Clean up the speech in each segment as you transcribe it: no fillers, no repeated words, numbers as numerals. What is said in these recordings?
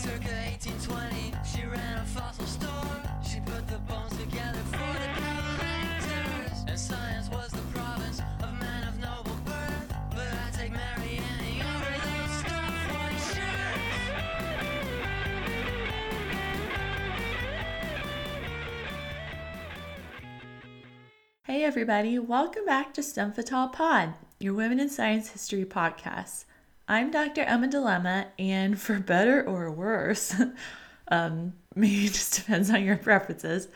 circa 1820, she ran a fossil store. She put the bones together for the Palestinian terrors. And science was the province of men of noble birth. But I take Mary Annie over that stuff for sure. Hey everybody, welcome back to Stem Fatale Pod, your Women in Science History podcast. I'm Dr. Emma Dilemma, and for better or worse, maybe it just depends on your preferences,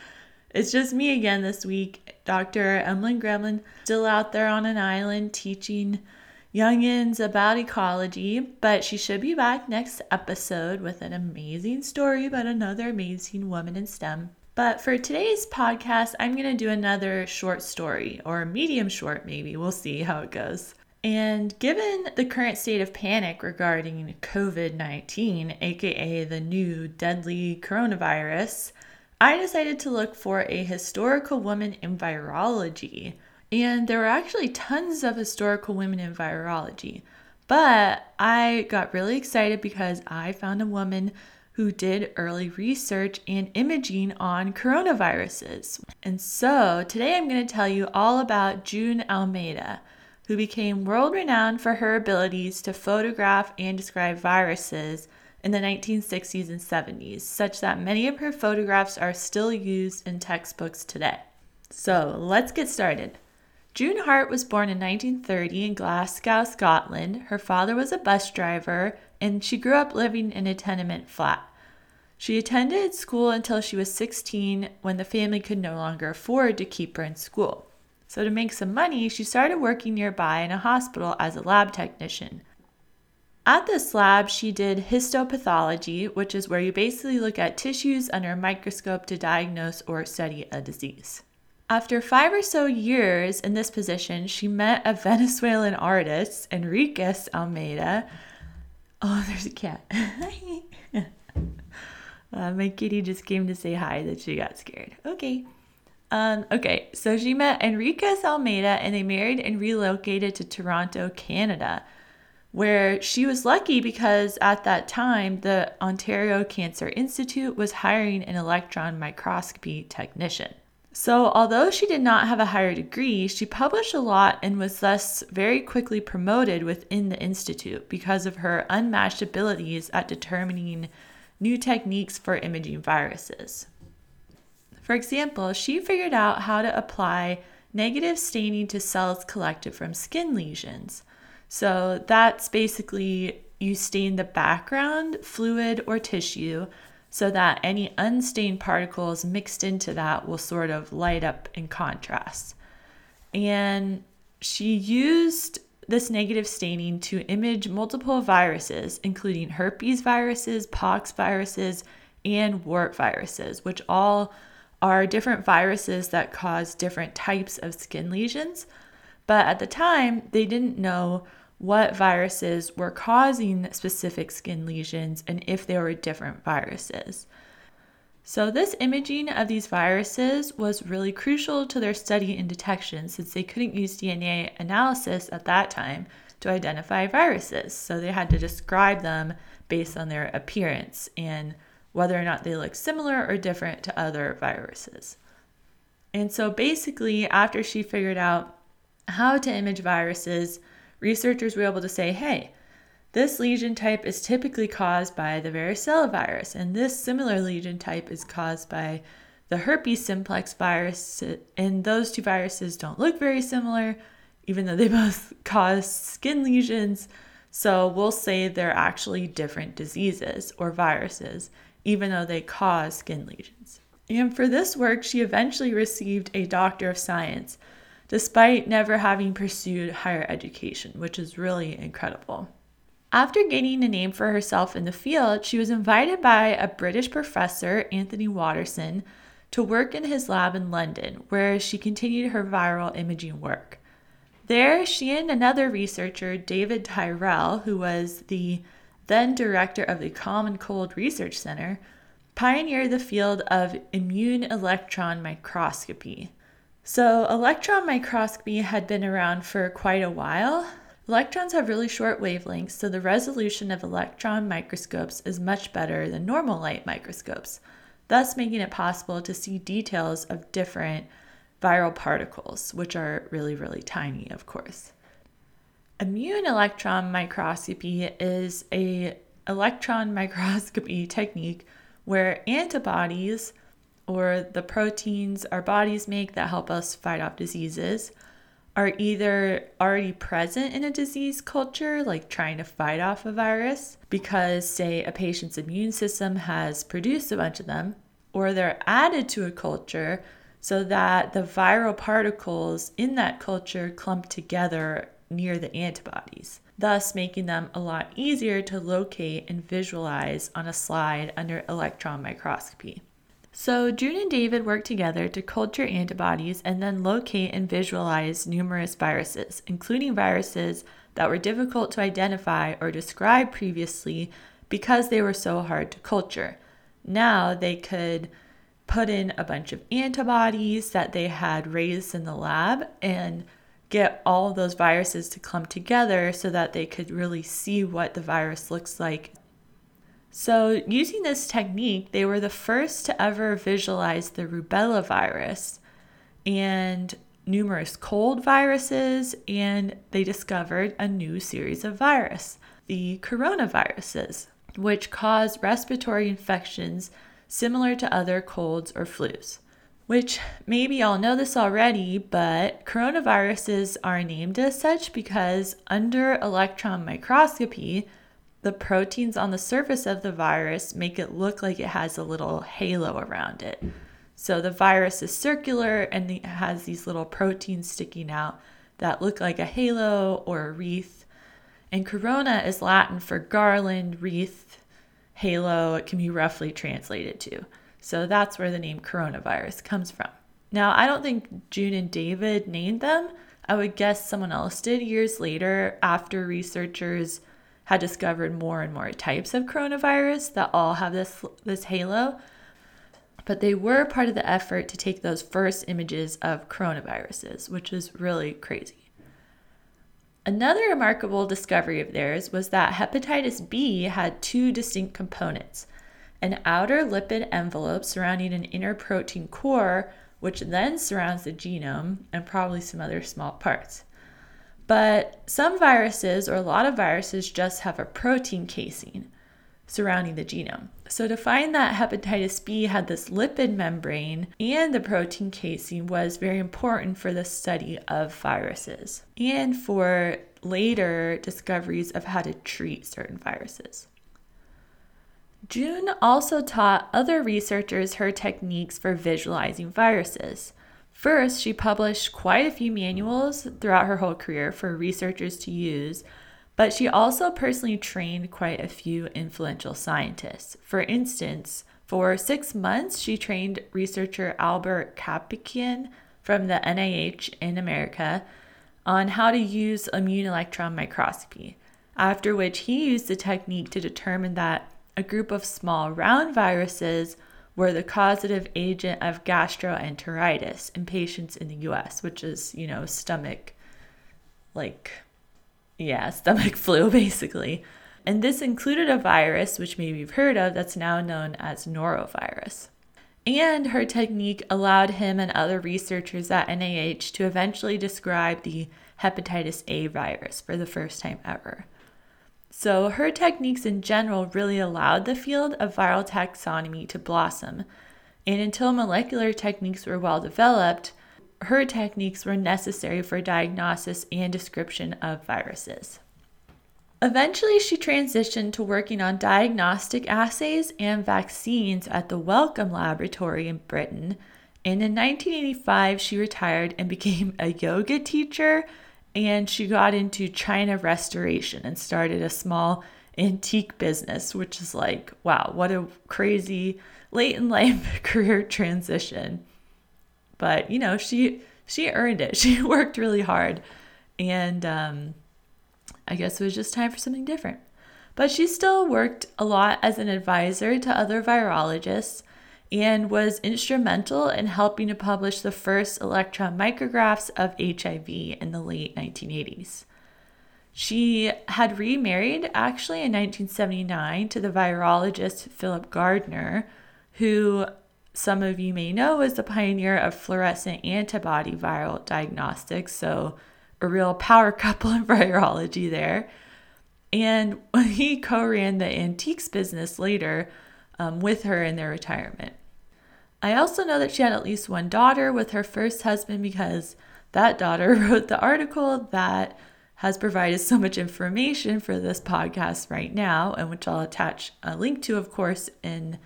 it's just me again this week, Dr. Emlyn Gremlin, still out there on an island teaching youngins about ecology, but she should be back next episode with an amazing story about another amazing woman in STEM. But for today's podcast, I'm going to do another short story, or medium short maybe, we'll see how it goes. And given the current state of panic regarding COVID-19, aka the new deadly coronavirus, I decided to look for a historical woman in virology. And there were actually tons of historical women in virology, but I got really excited because I found a woman who did early research and imaging on coronaviruses. And so today I'm going to tell you all about June Almeida, who became world-renowned for her abilities to photograph and describe viruses in the 1960s and 70s, such that many of her photographs are still used in textbooks today. So let's get started. June Hart was born in 1930 in Glasgow, Scotland. Her father was a bus driver, and she grew up living in a tenement flat. She attended school until she was 16, when the family could no longer afford to keep her in school. So to make some money, she started working nearby in a hospital as a lab technician. At this lab, she did histopathology, which is where you basically look at tissues under a microscope to diagnose or study a disease. After 5 or so years in this position, she met a Venezuelan artist, Enriquez Almeida. Oh, there's a cat. My kitty just came to say hi that she got scared. So she met Enriquez Almeida, and they married and relocated to Toronto, Canada, where she was lucky because at that time, the Ontario Cancer Institute was hiring an electron microscopy technician. So although she did not have a higher degree, she published a lot and was thus very quickly promoted within the institute because of her unmatched abilities at determining new techniques for imaging viruses. For example, she figured out how to apply negative staining to cells collected from skin lesions. So that's basically you stain the background, fluid, or tissue so that any unstained particles mixed into that will sort of light up in contrast. And she used this negative staining to image multiple viruses, including herpes viruses, pox viruses, and wart viruses, which all are different viruses that cause different types of skin lesions. But at the time, they didn't know what viruses were causing specific skin lesions and if they were different viruses. So this imaging of these viruses was really crucial to their study and detection, since they couldn't use DNA analysis at that time to identify viruses. So they had to describe them based on their appearance and whether or not they look similar or different to other viruses. And so basically, after she figured out how to image viruses, researchers were able to say, hey, this lesion type is typically caused by the varicella virus, and this similar lesion type is caused by the herpes simplex virus, and those two viruses don't look very similar, even though they both cause skin lesions. So we'll say they're actually different diseases or viruses, even though they cause skin lesions. And for this work, she eventually received a Doctor of Science, despite never having pursued higher education, which is really incredible. After gaining a name for herself in the field, she was invited by a British professor, Anthony Waterson, to work in his lab in London, where she continued her viral imaging work. There, she and another researcher, David Tyrell, who was the then director of the Common Cold Research Center, pioneered the field of immune electron microscopy. So electron microscopy had been around for quite a while, Electrons have really short wavelengths, so the resolution of electron microscopes is much better than normal light microscopes, thus making it possible to see details of different viral particles, which are really, really tiny, of course. Immune electron microscopy is an electron microscopy technique where antibodies, or the proteins our bodies make that help us fight off diseases, are either already present in a disease culture, like trying to fight off a virus because, say, a patient's immune system has produced a bunch of them, or they're added to a culture so that the viral particles in that culture clump together near the antibodies, thus making them a lot easier to locate and visualize on a slide under electron microscopy. So June and David worked together to culture antibodies and then locate and visualize numerous viruses, including viruses that were difficult to identify or describe previously because they were so hard to culture. Now they could put in a bunch of antibodies that they had raised in the lab and get all of those viruses to clump together so that they could really see what the virus looks like. So using this technique, they were the first to ever visualize the rubella virus and numerous cold viruses, and they discovered a new series of virus, the coronaviruses, which cause respiratory infections similar to other colds or flus, which maybe y'all know this already, but coronaviruses are named as such because under electron microscopy, the proteins on the surface of the virus make it look like it has a little halo around it. So the virus is circular and it has these little proteins sticking out that look like a halo or a wreath. And corona is Latin for garland, wreath, halo. It can be roughly translated to. So that's where the name coronavirus comes from. Now, I don't think June and David named them. I would guess someone else did years later after researchers had discovered more and more types of coronavirus that all have this halo, but they were part of the effort to take those first images of coronaviruses, which is really crazy. Another remarkable discovery of theirs was that hepatitis B had two distinct components, an outer lipid envelope surrounding an inner protein core, which then surrounds the genome and probably some other small parts. But some viruses, or a lot of viruses, just have a protein casing surrounding the genome. So to find that hepatitis B had this lipid membrane and the protein casing was very important for the study of viruses and for later discoveries of how to treat certain viruses. June also taught other researchers her techniques for visualizing viruses. First, she published quite a few manuals throughout her whole career for researchers to use, but she also personally trained quite a few influential scientists. For instance, for 6 months, she trained researcher Albert Kapikian from the NIH in America on how to use immune electron microscopy, after which he used the technique to determine that a group of small round viruses were the causative agent of gastroenteritis in patients in the U.S., which is, stomach flu, basically. And this included a virus, which maybe you've heard of, that's now known as norovirus. And her technique allowed him and other researchers at NIH to eventually describe the hepatitis A virus for the first time ever. So her techniques in general really allowed the field of viral taxonomy to blossom, and until molecular techniques were well developed, her techniques were necessary for diagnosis and description of viruses. Eventually, she transitioned to working on diagnostic assays and vaccines at the Wellcome laboratory in Britain, and in 1985 she retired and became a yoga teacher. And she got into China restoration and started a small antique business, which is like, wow, what a crazy late in life career transition. But, she earned it. She worked really hard. And I guess it was just time for something different. But she still worked a lot as an advisor to other virologists and was instrumental in helping to publish the first electron micrographs of HIV in the late 1980s. She had remarried actually in 1979 to the virologist Philip Gardner, who some of you may know was the pioneer of fluorescent antibody viral diagnostics, so a real power couple in virology there. And he co-ran the antiques business later with her in their retirement. I also know that she had at least one daughter with her first husband, because that daughter wrote the article that has provided so much information for this podcast right now, and which I'll attach a link to, of course, in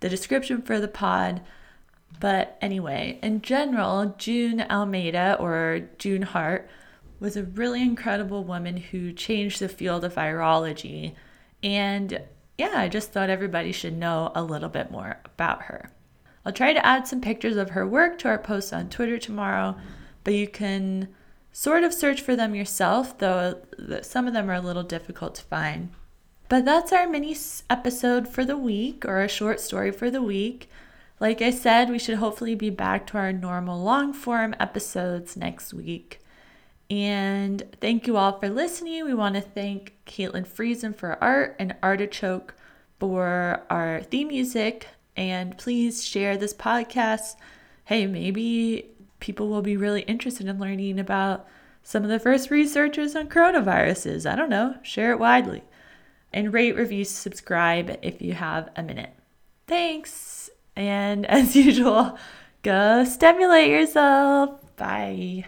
the description for the pod. But anyway, in general, June Almeida, or June Hart, was a really incredible woman who changed the field of virology. And yeah, I just thought everybody should know a little bit more about her. I'll try to add some pictures of her work to our post on Twitter tomorrow, but you can sort of search for them yourself, though some of them are a little difficult to find. But that's our mini episode for the week, or a short story for the week. Like I said, we should hopefully be back to our normal long form episodes next week. And thank you all for listening. We want to thank Caitlin Friesen for art and Artichoke for our theme music. And please share this podcast. Hey, maybe people will be really interested in learning about some of the first researchers on coronaviruses. I don't know, share it widely. And rate, review, subscribe if you have a minute. Thanks. And as usual, go stimulate yourself. Bye.